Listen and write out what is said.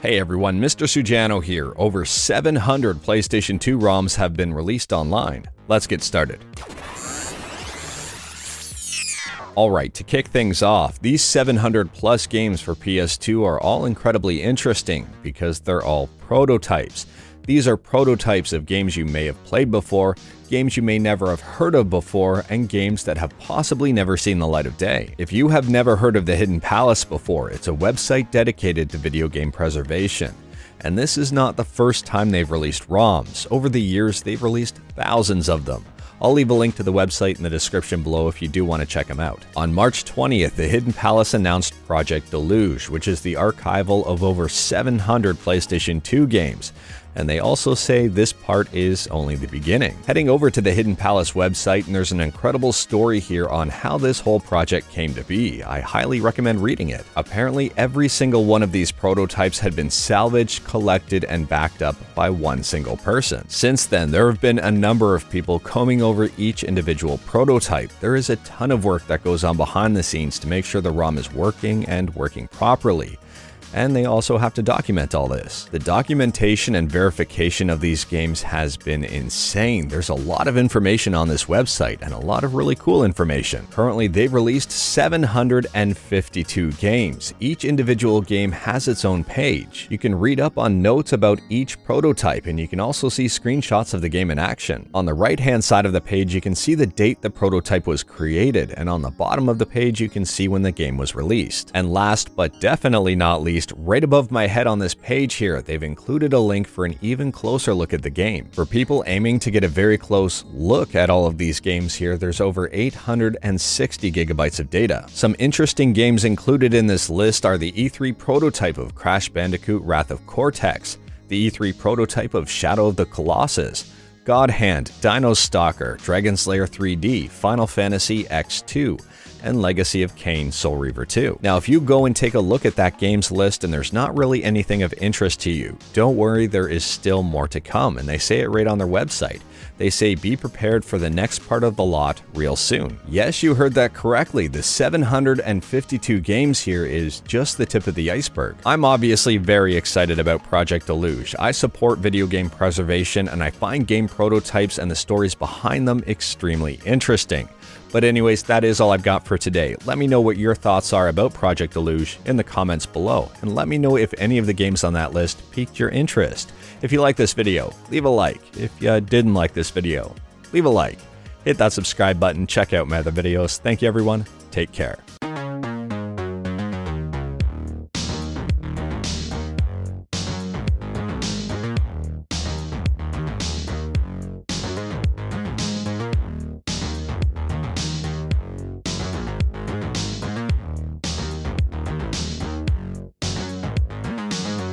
Hey everyone, Mr. Sujano here. Over 700 PlayStation 2 ROMs have been released online. Let's get started. Alright, to kick things off, these 700 plus games for PS2 are all incredibly interesting because they're all prototypes. These are prototypes of games you may have played before, games you may never have heard of before, and games that have possibly never seen the light of day. If you have never heard of The Hidden Palace before, it's a website dedicated to video game preservation. And this is not the first time they've released ROMs. Over the years, they've released thousands of them. I'll leave a link to the website in the description below if you do want to check them out. On March 20th, The Hidden Palace announced Project Deluge, which is the archival of over 700 PlayStation 2 games. And they also say this part is only the beginning. Heading over to the Hidden Palace website, and there's an incredible story here on how this whole project came to be. I highly recommend reading it. Apparently, every single one of these prototypes had been salvaged, collected, and backed up by one single person. Since then, there have been a number of people combing over each individual prototype. There is a ton of work that goes on behind the scenes to make sure the ROM is working and working properly. And they also have to document all this. The documentation and verification of these games has been insane. There's a lot of information on this website and a lot of really cool information. Currently, they've released 752 games. Each individual game has its own page. You can read up on notes about each prototype, and you can also see screenshots of the game in action. On the right-hand side of the page, you can see the date the prototype was created, and on the bottom of the page, you can see when the game was released. And last but definitely not least, right above my head on this page here, they've included a link for an even closer look at the game. For people aiming to get a very close look at all of these games here, there's over 860 gigabytes of data. Some interesting games included in this list are the E3 prototype of Crash Bandicoot Wrath of Cortex, the E3 prototype of Shadow of the Colossus, God Hand, Dino Stalker, Dragon Slayer 3D, Final Fantasy X2, and Legacy of Kain Soul Reaver 2. Now, if you go and take a look at that games list and there's not really anything of interest to you, don't worry, there is still more to come, and they say it right on their website. They say be prepared for the next part of the lot real soon. Yes, you heard that correctly. The 752 games here is just the tip of the iceberg. I'm obviously very excited about Project Deluge. I support video game preservation, and I find game prototypes and the stories behind them extremely interesting. But anyways, that is all I've got for today. Let me know what your thoughts are about Project Deluge in the comments below, and let me know if any of the games on that list piqued your interest. If you like this video, leave a like. If you didn't like this video, leave a like. Hit that subscribe button, check out my other videos. Thank you everyone, take care.